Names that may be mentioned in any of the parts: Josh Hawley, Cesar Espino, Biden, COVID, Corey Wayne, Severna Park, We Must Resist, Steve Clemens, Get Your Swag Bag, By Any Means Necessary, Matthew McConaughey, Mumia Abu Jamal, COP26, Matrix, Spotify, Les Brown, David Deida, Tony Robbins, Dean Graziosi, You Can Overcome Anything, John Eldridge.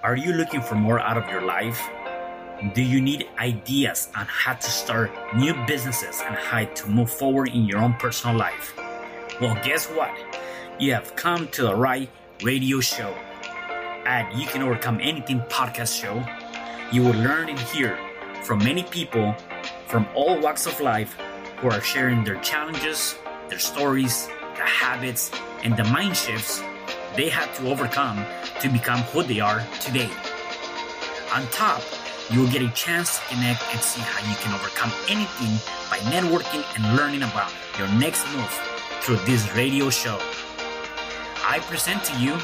Are you looking for more out of your life? Do you need ideas on how to start new businesses and how to move forward in your own personal life? Well, guess what? You have come to the right radio show. At You Can Overcome Anything podcast show, you will learn and hear from many people from all walks of life who are sharing their challenges, their stories, the habits, and the mind shifts they had to overcome to become who they are today. On top, you will get a chance to connect and see how you can overcome anything by networking and learning about your next move through this radio show. I present to you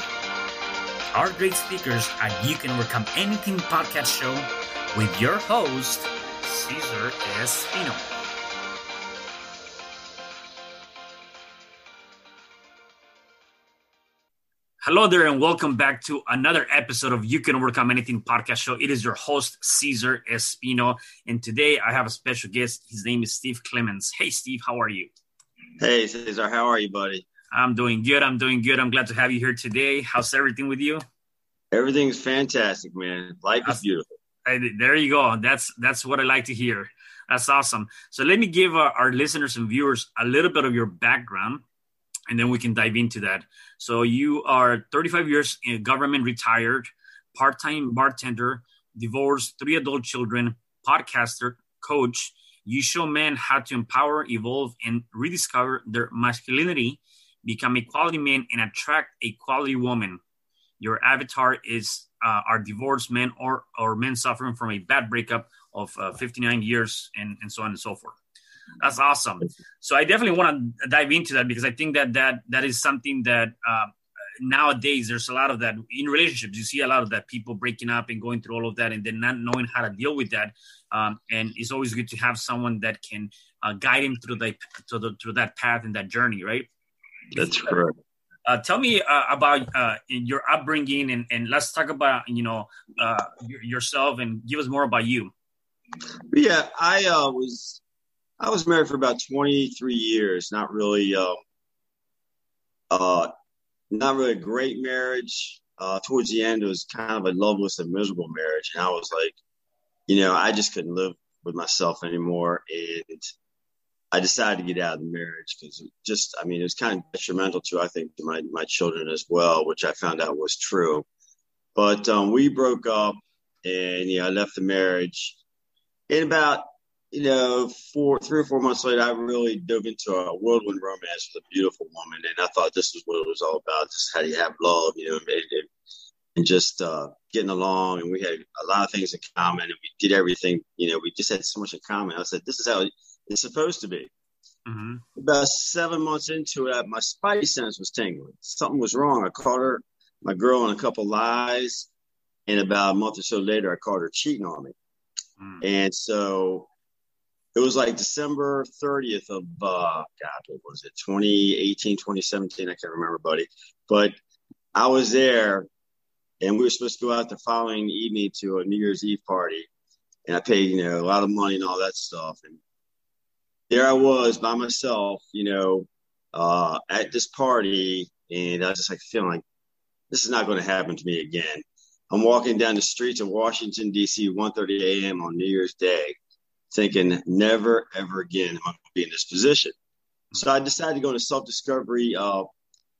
our great speakers at You Can Overcome Anything podcast show with your host, Cesar Espino. Hello there, and welcome back to another episode of You Can Overcome Anything podcast show. It is your host, Cesar Espino, and today I have a special guest. His name is Steve Clemens. Hey, Steve, how are you? Hey, Cesar, how are you, buddy? I'm doing good. I'm glad to have you here today. How's everything with you? Everything's fantastic, man. Life is beautiful. There you go. That's what I like to hear. That's awesome. So let me give our listeners and viewers a little bit of your background, and then we can dive into that. So you are 35 years in government, retired, part-time bartender, divorced, 3 adult children, podcaster, coach. You show men how to empower, evolve, and rediscover their masculinity, become a quality man, and attract a quality woman. Your avatar is our divorced men or men suffering from a bad breakup of 59 years and so on and so forth. That's awesome. So I definitely want to dive into that because I think that is something that nowadays there's a lot of that in relationships. You see a lot of that, people breaking up and going through all of that and then not knowing how to deal with that. And it's always good to have someone that can guide him through that path and that journey, right? That's correct. Tell me about your upbringing and let's talk about, yourself and give us more about you. Yeah, I was married for about 23 years. Not really a great marriage. Towards the end, it was kind of a loveless and miserable marriage. And I was like, I just couldn't live with myself anymore. And I decided to get out of the marriage because it was kind of detrimental to, I think, to my children as well, which I found out was true. But we broke up and, I left the marriage. In about... 3 or 4 months later, I really dove into a whirlwind romance with a beautiful woman. And I thought this was what it was all about. Just how do you have love, and just getting along. And we had a lot of things in common and we did everything. We just had so much in common. I said, this is how it's supposed to be. Mm-hmm. About 7 months into it, my spidey sense was tingling. Something was wrong. I caught her, my girl, on a couple lies. And about a month or so later, I caught her cheating on me. Mm-hmm. And so... it was like December 30th of, what was it, 2018, 2017? I can't remember, buddy. But I was there, and we were supposed to go out the following evening to a New Year's Eve party. And I paid, a lot of money and all that stuff. And there I was by myself, at this party. And I was just like feeling like this is not going to happen to me again. I'm walking down the streets of Washington, D.C., 1:30 a.m. on New Year's Day, thinking never, ever again am I going to be in this position. So I decided to go on a self-discovery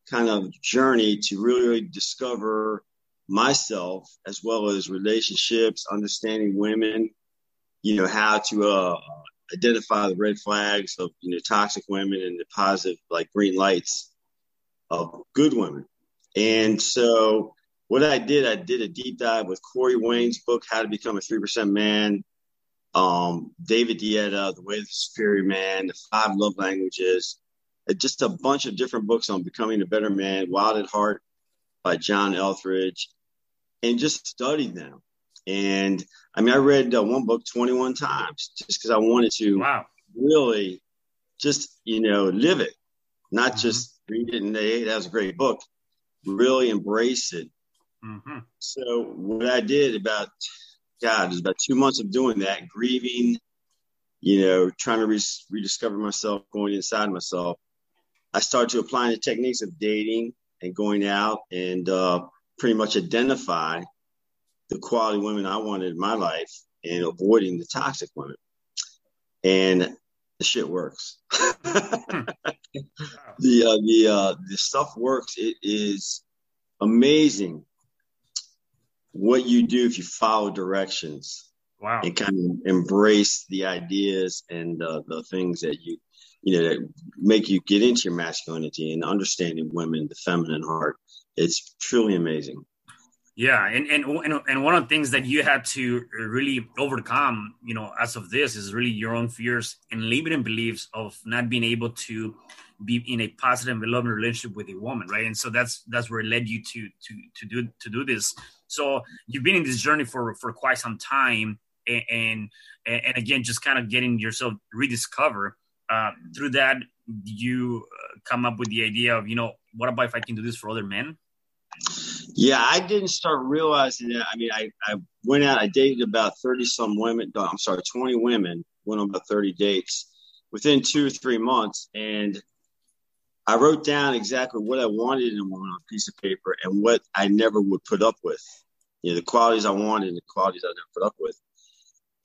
kind of journey to really, really discover myself, as well as relationships, understanding women, you know, how to identify the red flags of, you know, toxic women and the positive, like, green lights of good women. And so what I did a deep dive with Corey Wayne's book, How to Become a 3% Man, David Deida, The Way of the Superior Man, The 5 Love Languages, just a bunch of different books on becoming a better man, Wild at Heart by John Eldridge, and just studied them. And I mean, I read one book 21 times just because I wanted to really just, you know, live it, not just read it and say, hey, that was a great book, really embrace it. So what I did about, God, it was about 2 months of doing that, grieving, you know, trying to rediscover myself, going inside myself. I started to apply the techniques of dating and going out and pretty much identify the quality women I wanted in my life and avoiding the toxic women. And the shit works. The stuff works. It is amazing what you do if you follow directions. Wow. And kind of embrace the ideas and the things that you know, that make you get into your masculinity and understanding women, the feminine heart. It's truly amazing. Yeah. And one of the things that you had to really overcome, you know, as of this is really your own fears and limiting beliefs of not being able to be in a positive and loving relationship with a woman. Right. And so that's where it led you to do this. So you've been in this journey for quite some time. And again, just kind of getting yourself rediscovered. Through that, you come up with the idea of, you know, what about if I can do this for other men? Yeah, I didn't start realizing that. I mean, I went out, I dated about 30-some women. No, I'm sorry, 20 women, went on about 30 dates within 2 or 3 months. And I wrote down exactly what I wanted in a woman on a piece of paper and what I never would put up with. You know, the qualities I wanted and the qualities I never put up with.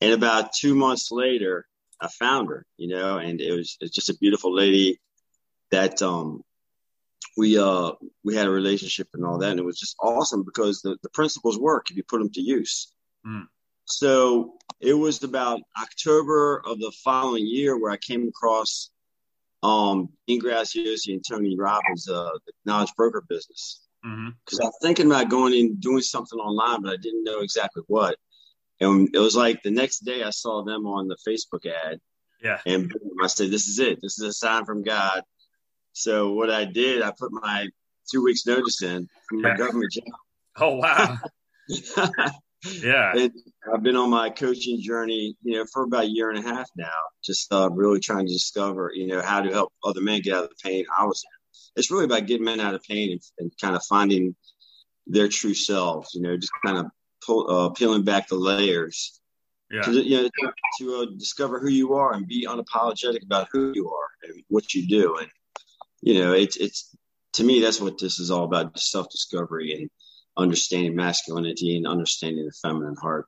And about 2 months later, I found her, you know, and it's just a beautiful lady that we had a relationship and all that. And it was just awesome because the principles work if you put them to use. Mm. So it was about October of the following year where I came across Dean Graziosi and Tony Robbins, the knowledge broker business. Because I was thinking about going in and doing something online, but I didn't know exactly what. And it was like the next day I saw them on the Facebook ad. Yeah. And boom, I said, this is it. This is a sign from God. So what I did, I put my 2 weeks notice in for my government job. Oh, wow. Yeah. And I've been on my coaching journey, you know, for about a year and a half now, just really trying to discover, you know, how to help other men get out of the pain I was in. It's really about getting men out of pain and kind of finding their true selves, you know, just kind of peeling back the layers to discover who you are and be unapologetic about who you are and what you do. And, you know, it's to me, that's what this is all about, self-discovery and understanding masculinity and understanding the feminine heart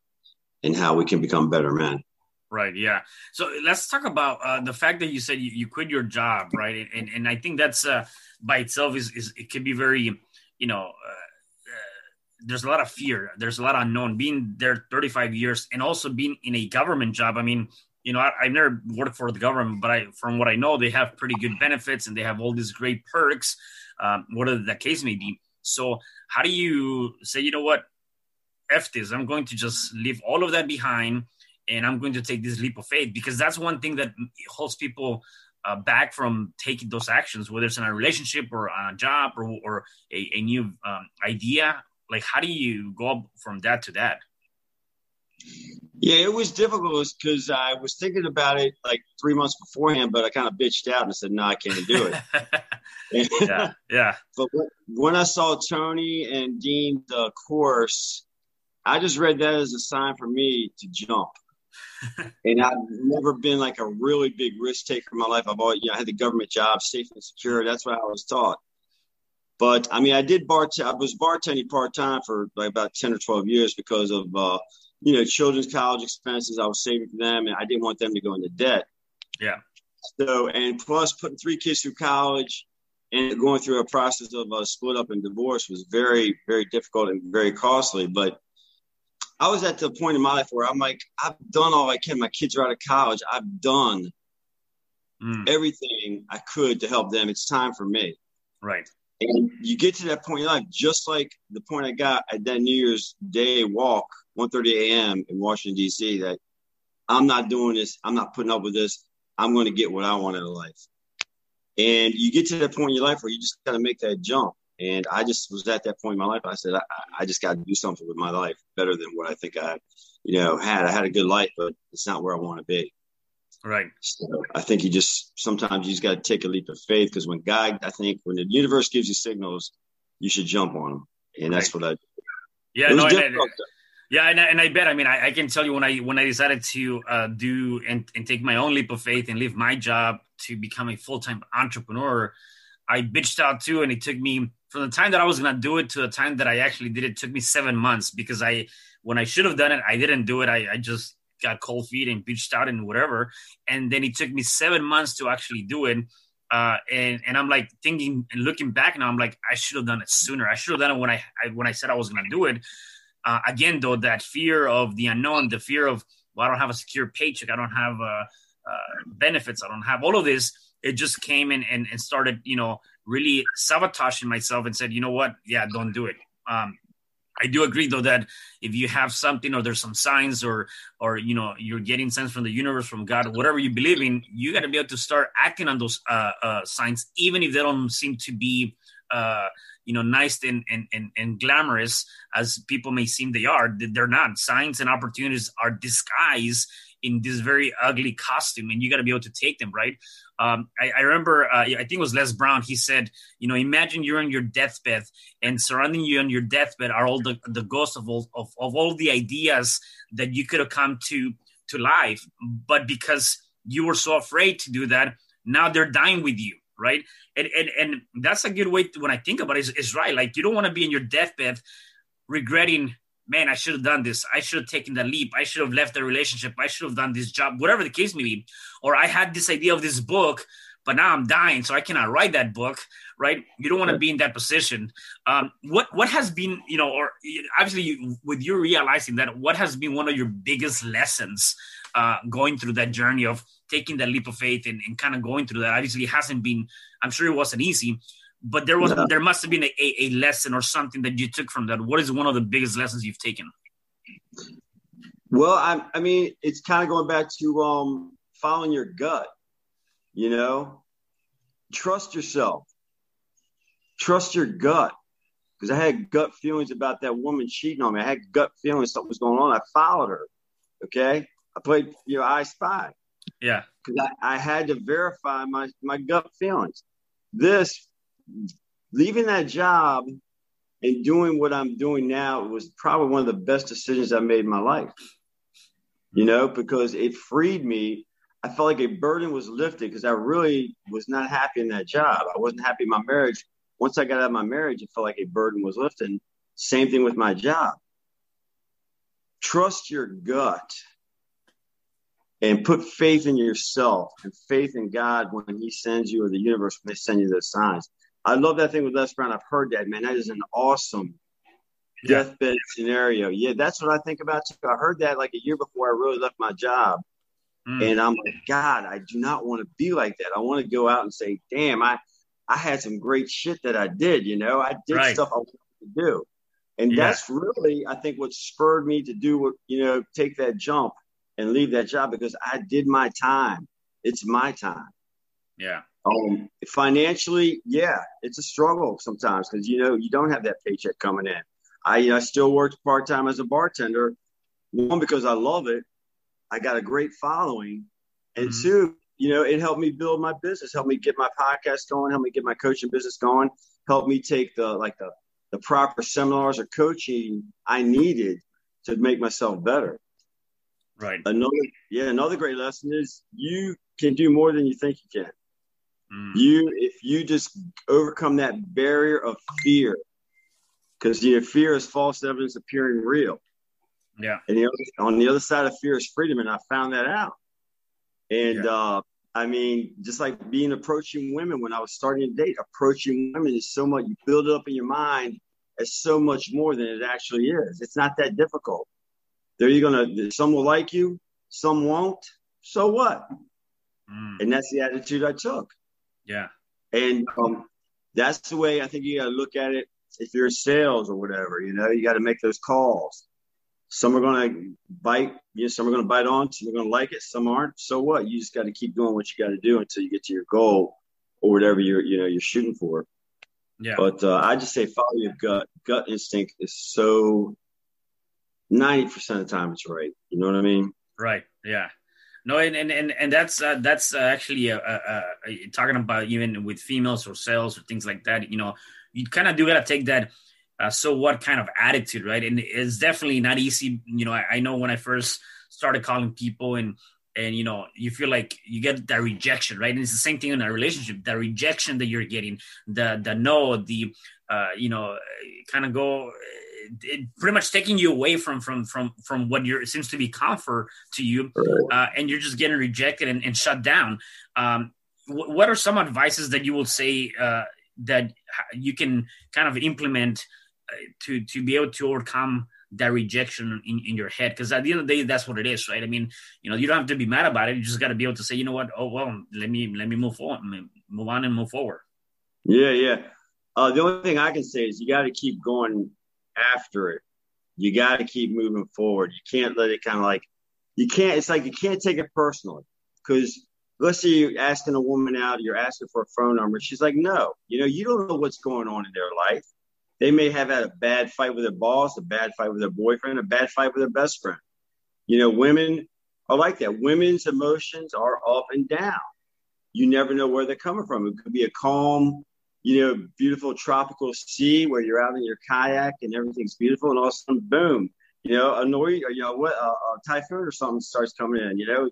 and how we can become better men. Right. Yeah. So let's talk about the fact that you said you quit your job. Right. And I think that's by itself is it can be very, you know, there's a lot of fear. There's a lot of unknown being there 35 years and also being in a government job. I mean, you know, I've never worked for the government, but from what I know, they have pretty good benefits and they have all these great perks, whatever the case may be. So how do you say, you know what, F this, I'm going to just leave all of that behind and I'm going to take this leap of faith, because that's one thing that holds people back from taking those actions, whether it's in a relationship or on a job or a new idea. Like, how do you go up from that to that? Yeah, it was difficult because I was thinking about it like 3 months beforehand, but I kind of bitched out and said, no, I can't do it. Yeah. But when I saw Tony and Dean's course, I just read that as a sign for me to jump. And I've never been like a really big risk taker in my life. I've always, you know, I had the government job, safe and secure. That's what I was taught. But I mean, I was bartending part time for like about 10 or 12 years because of, you know, children's college expenses. I was saving for them and I didn't want them to go into debt. Yeah. So, and plus putting 3 kids through college And going through a process of a split up and divorce was very, very difficult and very costly. But I was at the point in my life where I'm like, I've done all I can. My kids are out of college. I've done everything I could to help them. It's time for me. Right. And you get to that point in life, just like the point I got at that New Year's Day walk, 1:30 a.m. in Washington, D.C., that I'm not doing this. I'm not putting up with this. I'm going to get what I want out of life. And you get to that point in your life where you just got to make that jump. And I just was at that point in my life. I said, I just got to do something with my life better than what I think I, you know, had. I had a good life, but it's not where I want to be. Right. So I think sometimes you just got to take a leap of faith, because when God, I think when the universe gives you signals, you should jump on them. And that's what I did. Yeah. And I bet. I mean, I can tell you when I decided to do and take my own leap of faith and leave my job to become a full-time entrepreneur, I bitched out too. And it took me, from the time that I was going to do it to the time that I actually did it, took me 7 months, because when I should have done it, I didn't do it. I just got cold feet and bitched out and whatever. And then it took me 7 months to actually do it. And I'm like thinking and looking back now, I'm like, I should have done it sooner. I should have done it when I said I was going to do it. Again, though, that fear of the unknown, the fear of, well, I don't have a secure paycheck. I don't have benefits. I don't have all of this. It just came in and started, you know, really sabotaging myself and said, you know what? Yeah, don't do it. I do agree, though, that if you have something or there's some signs or you know, you're getting signs from the universe, from God, whatever you believe in, you got to be able to start acting on those signs, even if they don't seem to be nice and glamorous as people may seem they are. They're not. Signs and opportunities are disguised in this very ugly costume, and you got to be able to take them, right? I remember, I think it was Les Brown, he said, you know, imagine you're on your deathbed, and surrounding you on your deathbed are all the ghosts of all the ideas that you could have come to life, but because you were so afraid to do that, now they're dying with you. Right. And that's a good way to, when I think about it, is right. Like, you don't want to be in your deathbed regretting, man, I should have done this. I should have taken that leap. I should have left the relationship. I should have done this job, whatever the case may be. Or I had this idea of this book, but now I'm dying, so I cannot write that book. Right. You don't want to be in that position. What has been, you know, or obviously with you realizing that, what has been one of your biggest lessons going through that journey of taking that leap of faith and kind of going through that? Obviously, it hasn't been, I'm sure it wasn't easy, but there must have been a lesson or something that you took from that. What is one of the biggest lessons you've taken? Well, I mean, it's kind of going back to following your gut, you know, trust yourself, trust your gut. Because I had gut feelings about that woman cheating on me. I had gut feelings something was going on. I followed her. Okay. I played, you know, I Spy. Yeah. Because I had to verify my gut feelings. This, leaving that job and doing what I'm doing now was probably one of the best decisions I made in my life, you know, because it freed me. I felt like a burden was lifted, because I really was not happy in that job. I wasn't happy in my marriage. Once I got out of my marriage, it felt like a burden was lifted. Same thing with my job. Trust your gut. And put faith in yourself and faith in God when he sends you, or the universe when they send you those signs. I love that thing with Les Brown. I've heard that, man. That is an awesome deathbed scenario. Yeah, that's what I think about too. I heard that like a year before I really left my job. And I'm like, God, I do not want to be like that. I want to go out and say, damn, I had some great shit that I did, you know. I did stuff I wanted to do. And that's really, I think, what spurred me to do what, you know, take that jump and leave that job, because I did my time. It's my time. Yeah. Financially, yeah, it's a struggle sometimes, because, you know, you don't have that paycheck coming in. I still worked part-time as a bartender. One, because I love it. I got a great following. And two, you know, it helped me build my business, helped me get my podcast going, helped me get my coaching business going, helped me take the proper seminars or coaching I needed to make myself better. Right. Another great lesson is you can do more than you think you can. If you just overcome that barrier of fear, because you know, fear is false evidence appearing real. Yeah. And on the other side of fear is freedom, and I found that out. And I mean, just like being approaching women when I was starting to date, approaching women is so much, you build it up in your mind as so much more than it actually is. It's not that difficult. Some will like you, some won't. So what? Mm. And that's the attitude I took. Yeah. And that's the way I think you got to look at it. If you're in sales or whatever, you got to make those calls. Some are going to bite, some are going to bite on, some are going to like it, some aren't. So what? You just got to keep doing what you got to do until you get to your goal or whatever you're shooting for. Yeah. But I just say follow your gut. Gut instinct is so 90% of the time it's right. You know what I mean? Right. Yeah. No, and that's actually talking about even with females or sales or things like that. You kind of do got to take that. So what kind of attitude, right? And it's definitely not easy. I know when I first started calling people and, you feel like you get that rejection, right? And it's the same thing in a relationship, that rejection that you're getting, the no, the, kind of go, it pretty much taking you away from what seems to be comfort to you. And you're just getting rejected and shut down. What are some advices that you will say that you can kind of implement to be able to overcome that rejection in your head? Because at the end of the day, that's what it is, right? I mean, you don't have to be mad about it. You just got to be able to say, you know what? Oh, well, let me move on and move forward. Yeah. Yeah. The only thing I can say is you got to keep going after it. You got to keep moving forward. You can't let it you can't take it personally, because let's say you're asking a woman out, you're asking for a phone number. She's like, no, you don't know what's going on in their life. They may have had a bad fight with their boss, a bad fight with their boyfriend, a bad fight with their best friend. Women are like that. Women's emotions are up and down. You never know where they're coming from. It could be a calm, beautiful tropical sea where you're out in your kayak and everything's beautiful. And all of a sudden, boom, a typhoon or something starts coming in.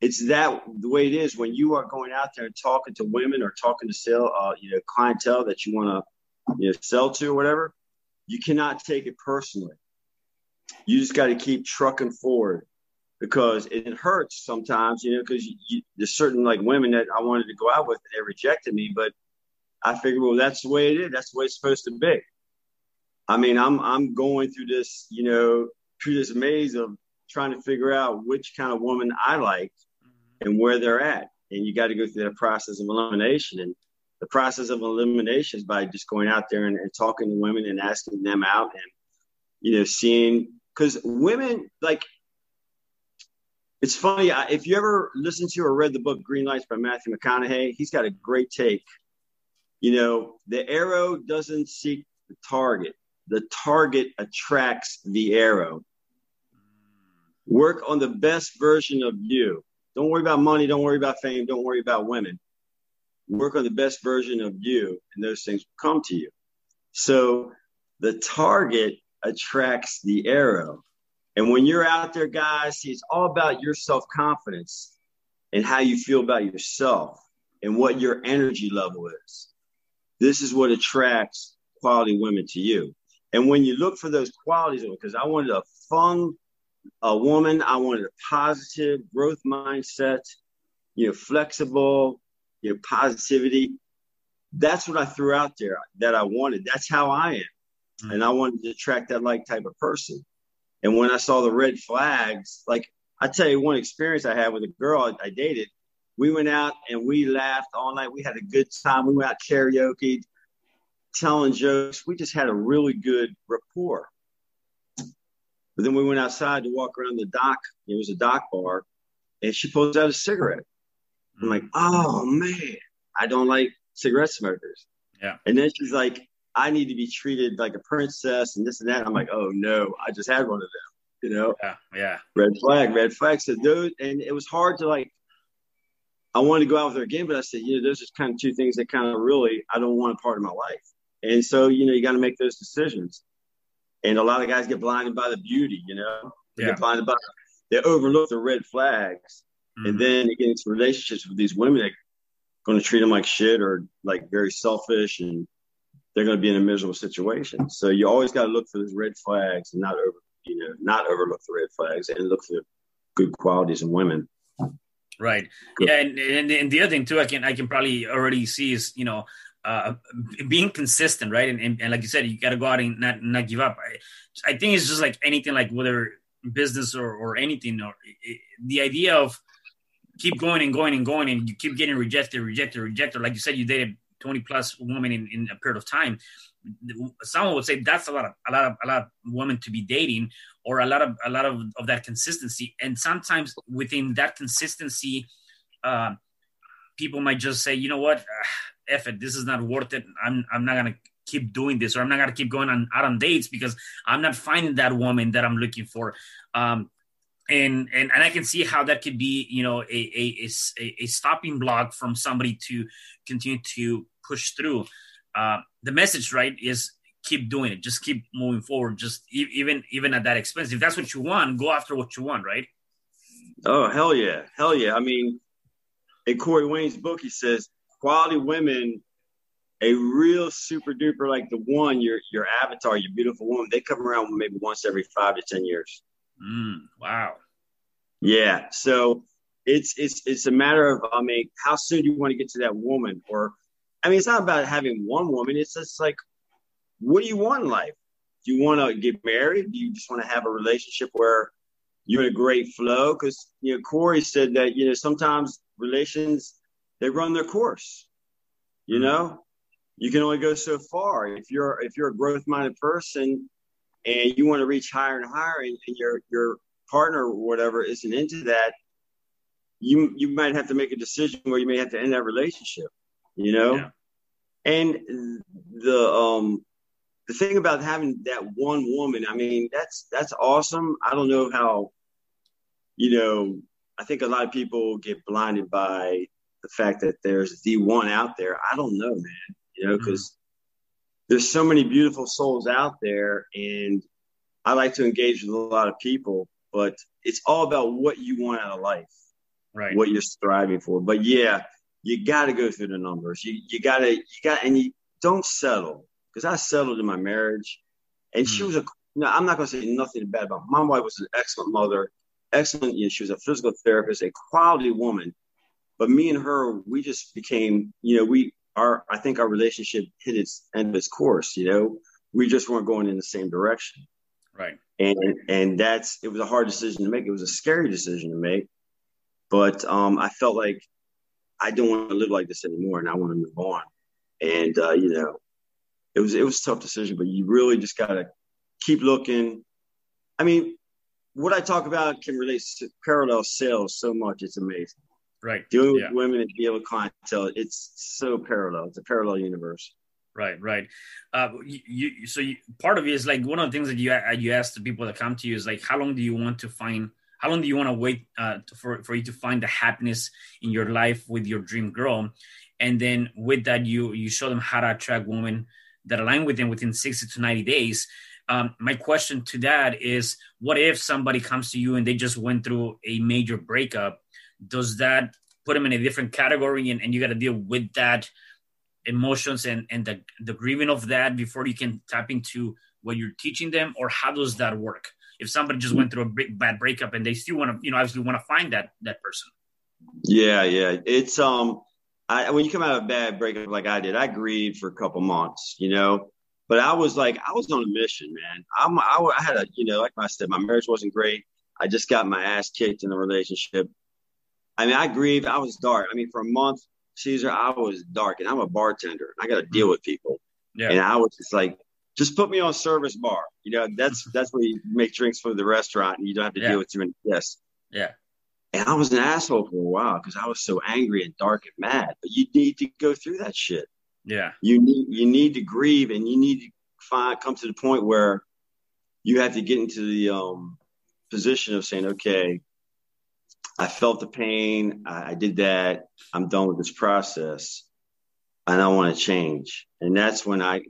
It's that the way it is when you are going out there and talking to women or talking to clientele that you want to, sell to or whatever. You cannot take it personally. You just got to keep trucking forward, because it hurts sometimes, because there's certain women that I wanted to go out with and they rejected me, but I figured, well, that's the way it is. That's the way it's supposed to be. I mean, I'm going through this, through this maze of trying to figure out which kind of woman I like and where they're at. And you got to go through that process of elimination. And the process of elimination is by just going out there and talking to women and asking them out and, seeing, because women, it's funny. If you ever listened to or read the book Green Lights by Matthew McConaughey, he's got a great take. The arrow doesn't seek the target. The target attracts the arrow. Work on the best version of you. Don't worry about money. Don't worry about fame. Don't worry about women. Work on the best version of you, and those things will come to you. So the target attracts the arrow. And when you're out there, guys, it's all about your self-confidence and how you feel about yourself and what your energy level is. This is what attracts quality women to you. And when you look for those qualities, because I wanted a fun woman, I wanted a positive growth mindset, flexible, positivity. That's what I threw out there that I wanted. That's how I am. Mm-hmm. And I wanted to attract that type of person. And when I saw the red flags, I tell you one experience I had with a girl I dated, we went out and we laughed all night. We had a good time. We went out karaoke, telling jokes. We just had a really good rapport. But then we went outside to walk around the dock. It was a dock bar. And she pulls out a cigarette. I'm like, oh, man, I don't like cigarette smokers. Yeah. And then she's like, I need to be treated like a princess and this and that. I'm like, oh, no, I just had one of them, Yeah, yeah. Red flag. So those, and it was hard to I wanted to go out with her again, but I said, those are kind of two things that kind of really I don't want a part of my life. And so, you got to make those decisions. And a lot of guys get blinded by the beauty, They get blinded by, they overlook the red flags. Mm-hmm. And then it gets relationships with these women that are going to treat them like shit or very selfish, and they're going to be in a miserable situation. So you always got to look for those red flags and not overlook the red flags, and look for good qualities in women. Right. Yeah. And the other thing too, I can probably already see is, you know, being consistent, right? And like you said, you got to go out and not give up. I think it's just like anything, like whether business or anything, or the idea of keep going and going and going, and you keep getting rejected. Like you said, you dated 20 plus women in a period of time. Someone would say that's a lot of women to be dating, or a lot of that consistency. And sometimes within that consistency, people might just say, you know what, F it, this is not worth it. I'm not gonna keep doing this, or I'm not gonna keep going out on dates because I'm not finding that woman that I'm looking for. And I can see how that could be, you know, a stopping block from somebody to continue to push through. The message, right, is keep doing it. Just keep moving forward. Just even at that expense. If that's what you want, go after what you want, right? Oh, hell yeah. Hell yeah. I mean, in Corey Wayne's book, he says, quality women, a real super duper, like the one, your avatar, your beautiful woman, they come around maybe once every 5 to 10 years. Wow. Yeah. So it's a matter of, I mean, how soon do you want to get to that woman? Or, I mean, it's not about having one woman. It's just like, what do you want in life? Do you want to get married? Do you just want to have a relationship where you're in a great flow? Because, you know, Corey said that, you know, sometimes relations, they run their course. You know, you can only go so far. If you're a growth-minded person and you want to reach higher and higher, and your partner or whatever isn't into that, you might have to make a decision where you may have to end that relationship. You know, yeah. And the thing about having that one woman, I mean, that's awesome. I don't know how, you know, I think a lot of people get blinded by the fact that there's the one out there. I don't know, man, you know, because there's so many beautiful souls out there, and I like to engage with a lot of people, but it's all about what you want out of life, right? What you're striving for. But yeah, you got to go through the numbers. You got to, and you don't settle, because I settled in my marriage, and she was I'm not going to say nothing bad about my wife. Was an excellent mother, excellent. You know, she was a physical therapist, a quality woman, but me and her, we just became, you know, I think our relationship hit its end of its course. You know, we just weren't going in the same direction. Right. And it was a hard decision to make. It was a scary decision to make, but I felt like, I don't want to live like this anymore, and I want to move on. And, you know, it was a tough decision, but you really just got to keep looking. I mean, what I talk about can relate to parallel sales so much. It's amazing. Right. Dealing with women and dealing with clientele, it's so parallel. It's a parallel universe. Right, right. Part of it is like one of the things that you ask the people that come to you is like, how long do you want to wait for you to find the happiness in your life with your dream girl? And then with that, you show them how to attract women that align with them within 60 to 90 days. My question to that is, what if somebody comes to you and they just went through a major breakup? Does that put them in a different category? And you got to deal with that emotions and the grieving of that before you can tap into what you're teaching them? Or how does that work? If somebody just went through a bad breakup and they still want to, you know, obviously want to find that person. Yeah, yeah. It's when you come out of a bad breakup like I did, I grieved for a couple months, you know. But I was on a mission, man. I had a, you know, like I said, my marriage wasn't great. I just got my ass kicked in the relationship. I mean, I grieved. I was dark. I mean, for a month, Cesar, I was dark, and I'm a bartender. I got to deal with people, and I was just like, just put me on service bar. You know, that's where you make drinks for the restaurant and you don't have to deal with too many guests. Yeah. And I was an asshole for a while because I was so angry and dark and mad. But you need to go through that shit. Yeah. You need to grieve, and you need to come to the point where you have to get into the position of saying, okay, I felt the pain. I did that. I'm done with this process. And I want to change. And that's when I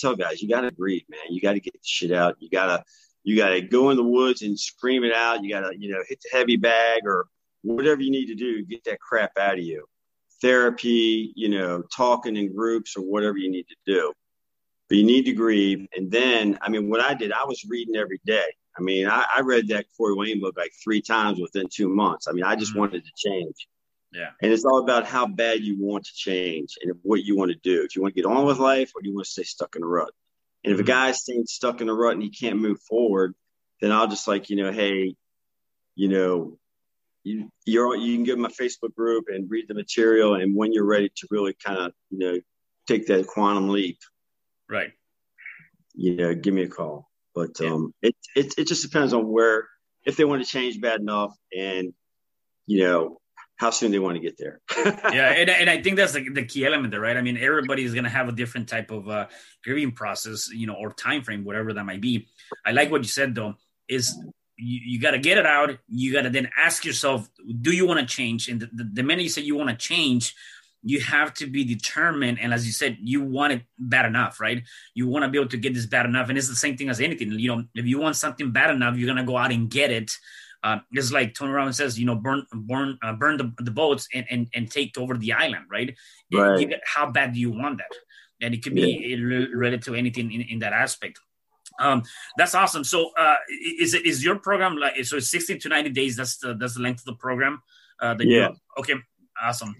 tell guys, you got to breathe, man. You got to get the shit out. You got to go in the woods and scream it out. You got to, you know, hit the heavy bag or whatever you need to do to get that crap out of you. Therapy, you know, talking in groups or whatever you need to do. But you need to grieve. And then, I mean, what I did, I was reading every day. I mean, I read that Corey Wayne book like 3 times within 2 months. I mean, I just wanted to change. Yeah. And it's all about how bad you want to change and what you want to do. If you want to get on with life or do you want to stay stuck in a rut? And if a guy's staying stuck in a rut and he can't move forward, then I'll just like, you know, hey, you know, you can go to my Facebook group and read the material. And when you're ready to really kind of, you know, take that quantum leap. Right. You know, give me a call. But it just depends on where, if they want to change bad enough and, you know, how soon they want to get there. And I think that's the key element there, right? I mean, everybody is going to have a different type of grieving process, you know, or time frame, whatever that might be. I like what you said, though, is you got to get it out. You got to then ask yourself, do you want to change? And the minute you say you want to change, you have to be determined. And as you said, you want it bad enough, right? You want to be able to get this bad enough. And it's the same thing as anything. You know, if you want something bad enough, you're going to go out and get it. It's like Tony Robbins says, you know, burn the boats and take over the island, right? Right. How bad do you want that? And it could be related to anything in that aspect. That's awesome. So is your program like, so it's 60 to 90 days. That's the length of the program. Okay. Awesome.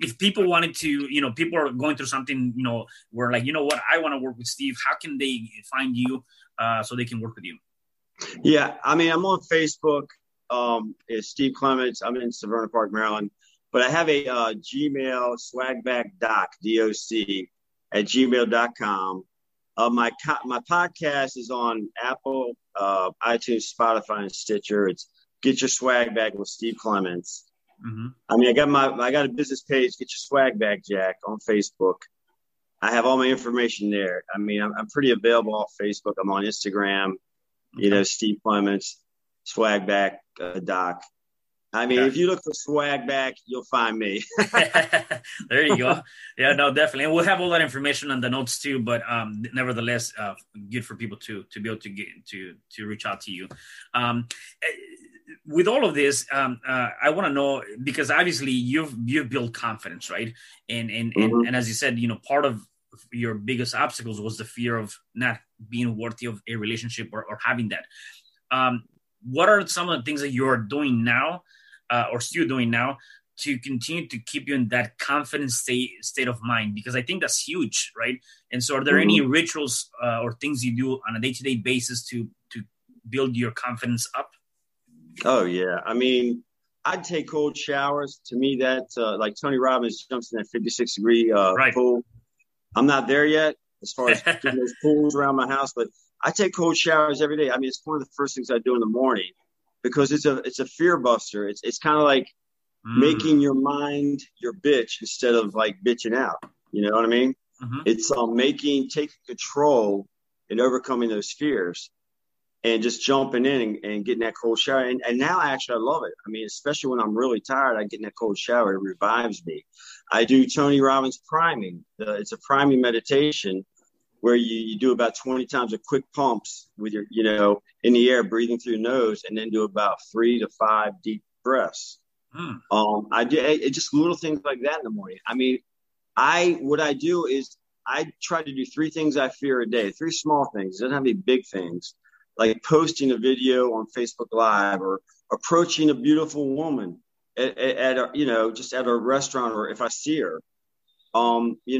If people wanted to, you know, people are going through something, you know, where like, you know what, I want to work with Steve. How can they find you so they can work with you? Yeah, I mean, I'm on Facebook. It's Steve Clemens. I'm in Severna Park, Maryland. But I have a Gmail, swagbagdoc, D-O-C, at gmail.com. My podcast is on Apple, iTunes, Spotify, and Stitcher. It's Get Your Swag Bag with Steve Clemens. Mm-hmm. I mean, I got a business page, Get Your Swag Bag, Jack, on Facebook. I have all my information there. I mean, I'm pretty available on Facebook. I'm on Instagram. You know, Steve Clemens, Swag Bag Doc. I mean, if you look for Swag Bag, you'll find me. There you go. Yeah, no, definitely. And we'll have all that information on the notes too. But nevertheless, good for people to be able to get to reach out to you. With all of this, I want to know, because obviously you've built confidence, right? And as you said, you know, part of your biggest obstacles was the fear of not being worthy of a relationship or having that. What are some of the things that you're doing now or still doing now to continue to keep you in that confident state of mind? Because I think that's huge, right? And so are there any rituals or things you do on a day-to-day basis to build your confidence up? Oh, yeah. I mean, I'd take cold showers. To me, that's like Tony Robbins jumps in that 56-degree pool. I'm not there yet as far as those pools around my house, but I take cold showers every day. I mean, it's one of the first things I do in the morning because it's a fear buster. It's kind of like making your mind your bitch instead of like bitching out. You know what I mean? Mm-hmm. It's taking control and overcoming those fears and just jumping in and getting that cold shower. And now actually I love it. I mean, especially when I'm really tired, I get in that cold shower. It revives me. I do Tony Robbins priming. It's a priming meditation where you do about 20 times of quick pumps with your, you know, in the air, breathing through your nose, and then do about 3 to 5 deep breaths. I do just little things like that in the morning. I mean, what I do is I try to do 3 things I fear a day, 3 small things. It doesn't have to be big things, like posting a video on Facebook Live or approaching a beautiful woman just at a restaurant, or if I see her, calling, you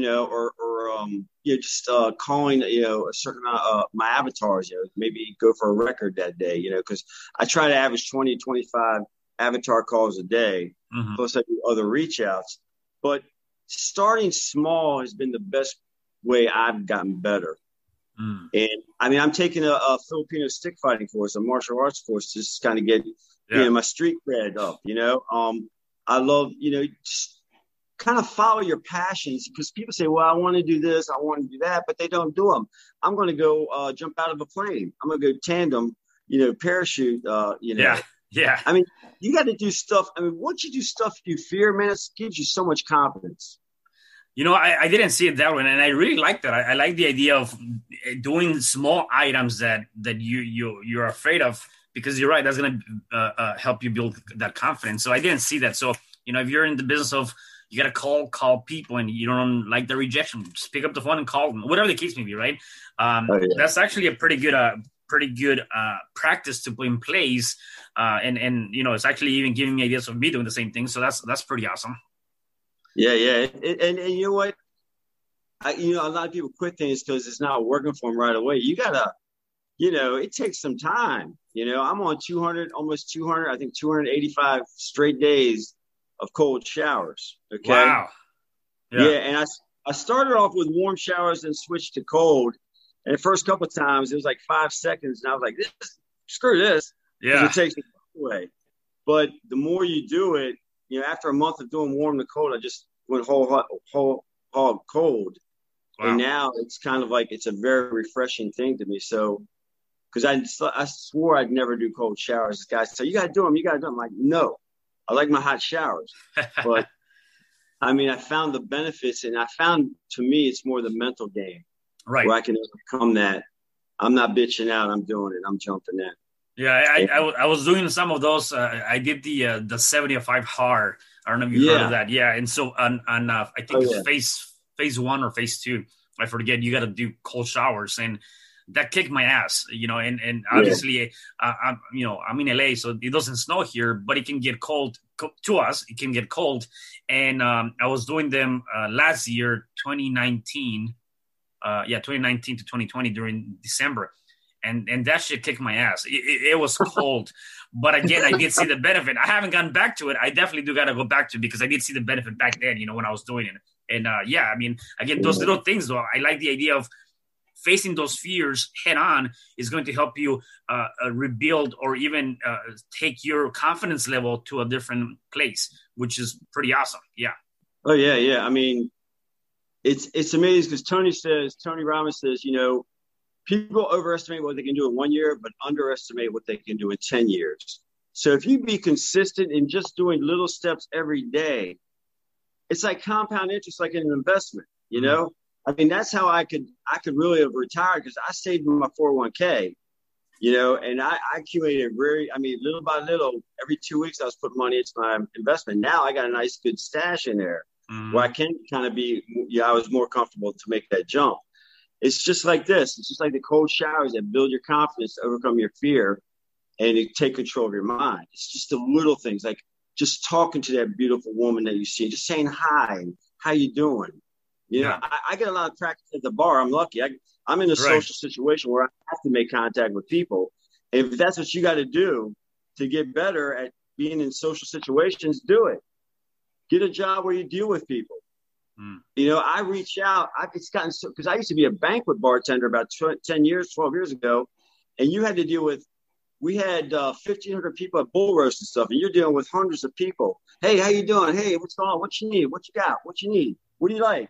know, a certain amount of my avatars, you know, maybe go for a record that day, you know, because I try to average 20 to 25 avatar calls a day, plus I do other reach outs. But starting small has been the best way I've gotten better. And I mean, I'm taking a Filipino stick fighting course, a martial arts course, to just kind of get my street cred up, you know. I love, you know, just kind of follow your passions, because people say, well, I want to do this, I want to do that, but they don't do them. I'm going to go jump out of a plane. I'm going to go tandem, you know, parachute, you know. Yeah, yeah. I mean, you got to do stuff. I mean, once you do stuff you fear, man, it gives you so much confidence. You know, I didn't see it that way, and I really like that. I like the idea of doing small items that you're afraid of, because you're right, that's going to help you build that confidence. So I didn't see that. So, you know, if you're in the business of you got to call people and you don't like the rejection, just pick up the phone and call them, whatever the case may be, right? That's actually a pretty good pretty good practice to put in place. And you know, it's actually even giving me ideas of me doing the same thing. So that's pretty awesome. Yeah. And you know what? A lot of people quit things because it's not working for them right away. You gotta, it takes some time. I'm on 200, almost 200, I think 285 straight days of cold showers. Okay. Wow. Yeah. And I started off with warm showers and switched to cold. And the first couple of times it was like 5 seconds. And I was like, screw this. Yeah. It takes me away. But the more you do it, after a month of doing warm to cold, I just went whole hog cold. Wow. And now it's kind of like, it's a very refreshing thing to me. So, cause I swore I'd never do cold showers. This guy said, you got to do them. I'm like, no, I like my hot showers. But I found the benefits, and I found, to me, it's more the mental game. Right. Where I can overcome that. I'm not bitching out. I'm doing it. I'm jumping in. Yeah. I was doing some of those. I did the 75 hard. I don't know if you've heard of that. Yeah. And so on I think it's phase one or phase two, I forget, you got to do cold showers, and that kicked my ass, and obviously I'm in LA, so it doesn't snow here, but it can get cold to us. It can get cold. And I was doing them last year, 2019. 2019 to 2020 during December. And that shit kicked my ass. It was cold. But again, I did see the benefit. I haven't gone back to it. I definitely do got to go back to it because I did see the benefit back then, when I was doing it. And again, those little things, though, I like the idea of facing those fears head on is going to help you rebuild or even take your confidence level to a different place, which is pretty awesome. Yeah. Oh, yeah. Yeah. It's amazing because Tony Robbins says, people overestimate what they can do in 1 year, but underestimate what they can do in 10 years. So if you be consistent in just doing little steps every day, it's like compound interest, like in an investment, that's how I could really have retired, because I saved my 401k, and I accumulated little by little. Every 2 weeks I was putting money into my investment. Now I got a nice good stash in there. Mm-hmm. Where I can kind of be, I was more comfortable to make that jump. It's just like this. It's just like the cold showers that build your confidence, overcome your fear, and take control of your mind. It's just the little things, like just talking to that beautiful woman that you see, just saying hi, and how you doing? I get a lot of practice at the bar. I'm lucky. I'm in a social situation where I have to make contact with people. And if that's what you got to do to get better at being in social situations, do it. Get a job where you deal with people. Mm. I reach out. It's gotten so, because I used to be a banquet bartender about 12 years ago. And you had to deal with, we had 1,500 people at bull roast and stuff. And you're dealing with hundreds of people. Hey, how you doing? Hey, what's going on? What you need? What you got? What you need? What do you like?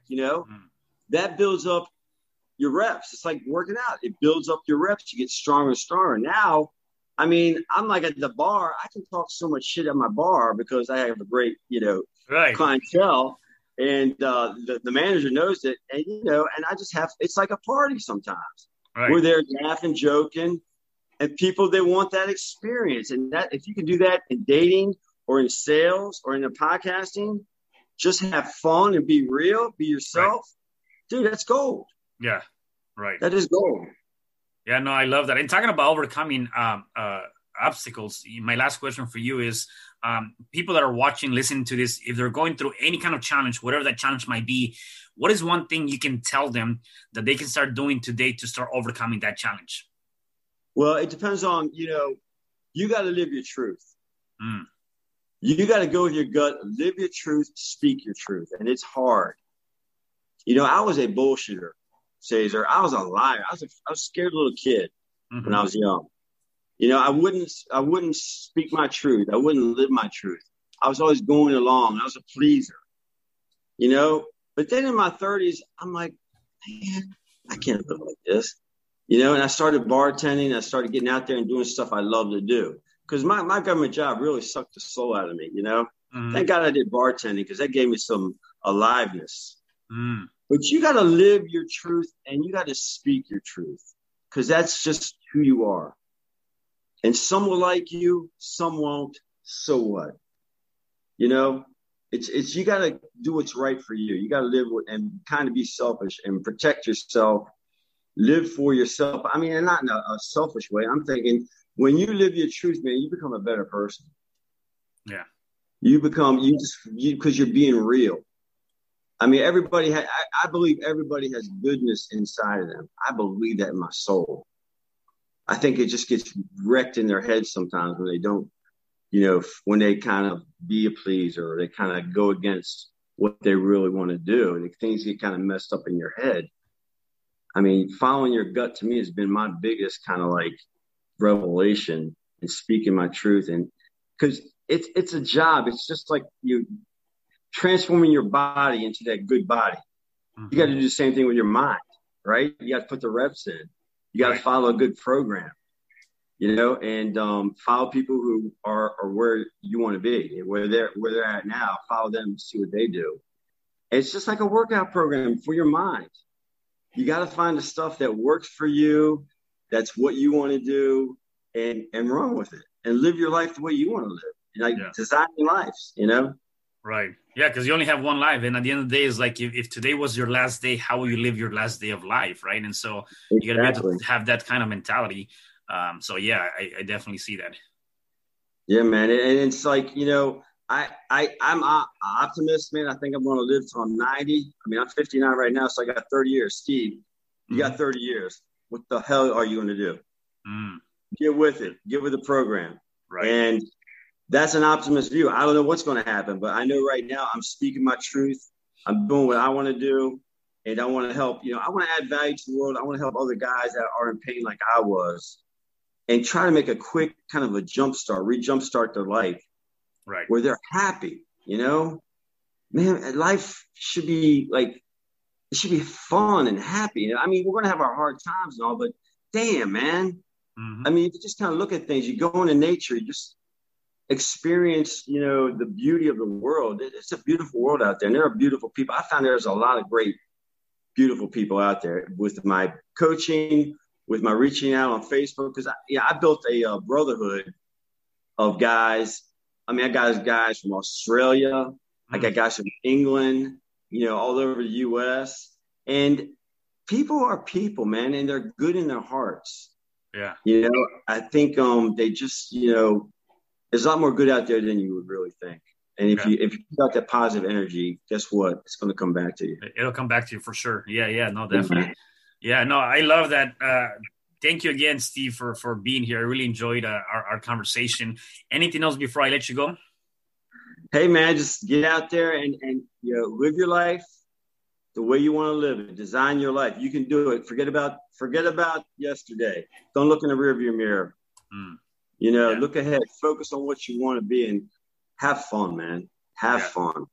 That builds up your reps. It's like working out. It builds up your reps. You get stronger and stronger. Now, I'm like at the bar, I can talk so much shit at my bar because I have a great, clientele, and the manager knows it. And, and I just have, it's like a party sometimes. Right. We're there laughing, joking, and people, they want that experience. And that, if you can do that in dating or in sales or in the podcasting, just have fun and be real, be yourself. Right. Dude, that's gold. Yeah. Right. That is gold. Yeah, no, I love that. And talking about overcoming obstacles, my last question for you is, people that are watching, listening to this, if they're going through any kind of challenge, whatever that challenge might be, what is one thing you can tell them that they can start doing today to start overcoming that challenge? Well, it depends on, you got to live your truth. Mm. You got to go with your gut, live your truth, speak your truth. And it's hard. I was a bullshitter, Cesar. I was a liar. I was a scared little kid when I was young. I wouldn't speak my truth. I wouldn't live my truth. I was always going along. I was a pleaser, But then in my 30s, I'm like, man, I can't live like this, And I started bartending. I started getting out there and doing stuff I love to do, because my government job really sucked the soul out of me, Thank God I did bartending, because that gave me some aliveness. Mm. But you got to live your truth, and you got to speak your truth, because that's just who you are. And some will like you, some won't. So what? It's you got to do what's right for you. You got to live and kind of be selfish and protect yourself live for yourself. I mean, and not in a selfish way. I'm thinking when you live your truth, man, you become a better person. Yeah. You become, because you're being real. I mean, I believe everybody has goodness inside of them. I believe that in my soul. I think it just gets wrecked in their head sometimes when they don't, when they kind of be a pleaser, or they kind of go against what they really want to do. And things get kind of messed up in your head. I mean, following your gut to me has been my biggest kind of like revelation and speaking my truth. And because it's a job. It's just like you transforming your body into that good body. Mm-hmm. You got to do the same thing with your mind, right? You got to put the reps in. You got to follow a good program, and follow people who are where you want to be, where they're at now. Follow them and see what they do. It's just like a workout program for your mind. You got to find the stuff that works for you. That's what you want to do, and run with it and live your life the way you want to live. Design your lives, Right. Yeah. Cause you only have one life. And at the end of the day, it's like, if today was your last day, how will you live your last day of life? Right. And so you got to have that kind of mentality. I definitely see that. Yeah, man. And it's like, I'm an optimist, man. I think I'm going to live till I'm 90. I mean, I'm 59 right now. So I got 30 years, Steve. You got 30 years. What the hell are you going to do? Mm. Get with it. Get with the program. Right. And that's an optimist view. I don't know what's going to happen, but I know right now I'm speaking my truth. I'm doing what I want to do, and I want to help. I want to add value to the world. I want to help other guys that are in pain like I was, and try to make a quick kind of a jumpstart their life, right? Where they're happy. Man, life should be like it should be fun and happy. I mean, we're going to have our hard times and all, but damn, man. Mm-hmm. I mean, if you just kind of look at things. You go into nature. You just experience the beauty of the world. It's a beautiful world out there, and there are beautiful people. I found there's a lot of great beautiful people out there with my coaching, with my reaching out on Facebook, because I built a brotherhood of guys. I mean, I got guys from Australia. Mm-hmm. I got guys from England, all over the US, and people are people, man, and they're good in their hearts. Yeah. I think they just there's a lot more good out there than you would really think. And if you got that positive energy, guess what? It's going to come back to you. It'll come back to you for sure. Yeah, no, definitely. Yeah, no, I love that. Thank you again, Steve, for being here. I really enjoyed our conversation. Anything else before I let you go? Hey, man, just get out there and live your life the way you want to live it. Design your life. You can do it. Forget about yesterday. Don't look in the rearview mirror. Mm. Look ahead, focus on what you want to be, and have fun, man. Have fun.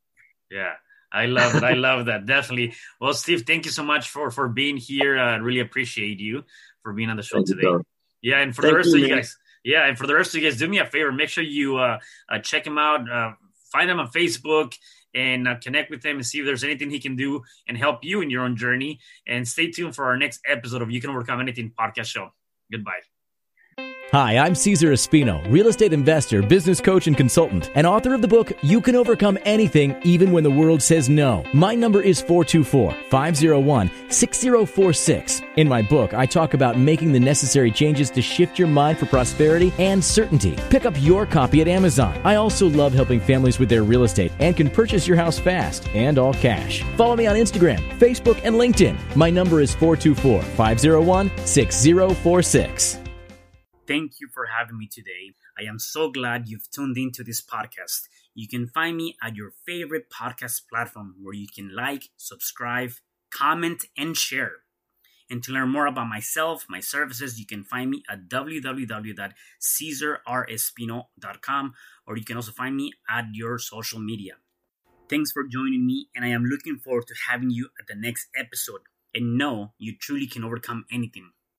Yeah, I love it. I love that. Definitely. Well, Steve, thank you so much for being here. I really appreciate you for being on the show today. Yeah, and for the rest of you guys. Yeah, and for the rest of you guys, do me a favor. Make sure you check him out. Find him on Facebook and connect with him and see if there's anything he can do and help you in your own journey. And stay tuned for our next episode of You Can Overcome Anything podcast show. Goodbye. Hi, I'm Cesar Espino, real estate investor, business coach, and consultant, and author of the book, You Can Overcome Anything, Even When the World Says No. My number is 424-501-6046. In my book, I talk about making the necessary changes to shift your mind for prosperity and certainty. Pick up your copy at Amazon. I also love helping families with their real estate and can purchase your house fast and all cash. Follow me on Instagram, Facebook, and LinkedIn. My number is 424-501-6046. Thank you for having me today. I am so glad you've tuned into this podcast. You can find me at your favorite podcast platform where you can like, subscribe, comment, and share. And to learn more about myself, my services, you can find me at www.cesarespino.com, or you can also find me at your social media. Thanks for joining me, and I am looking forward to having you at the next episode. And know you truly can overcome anything.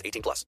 18+.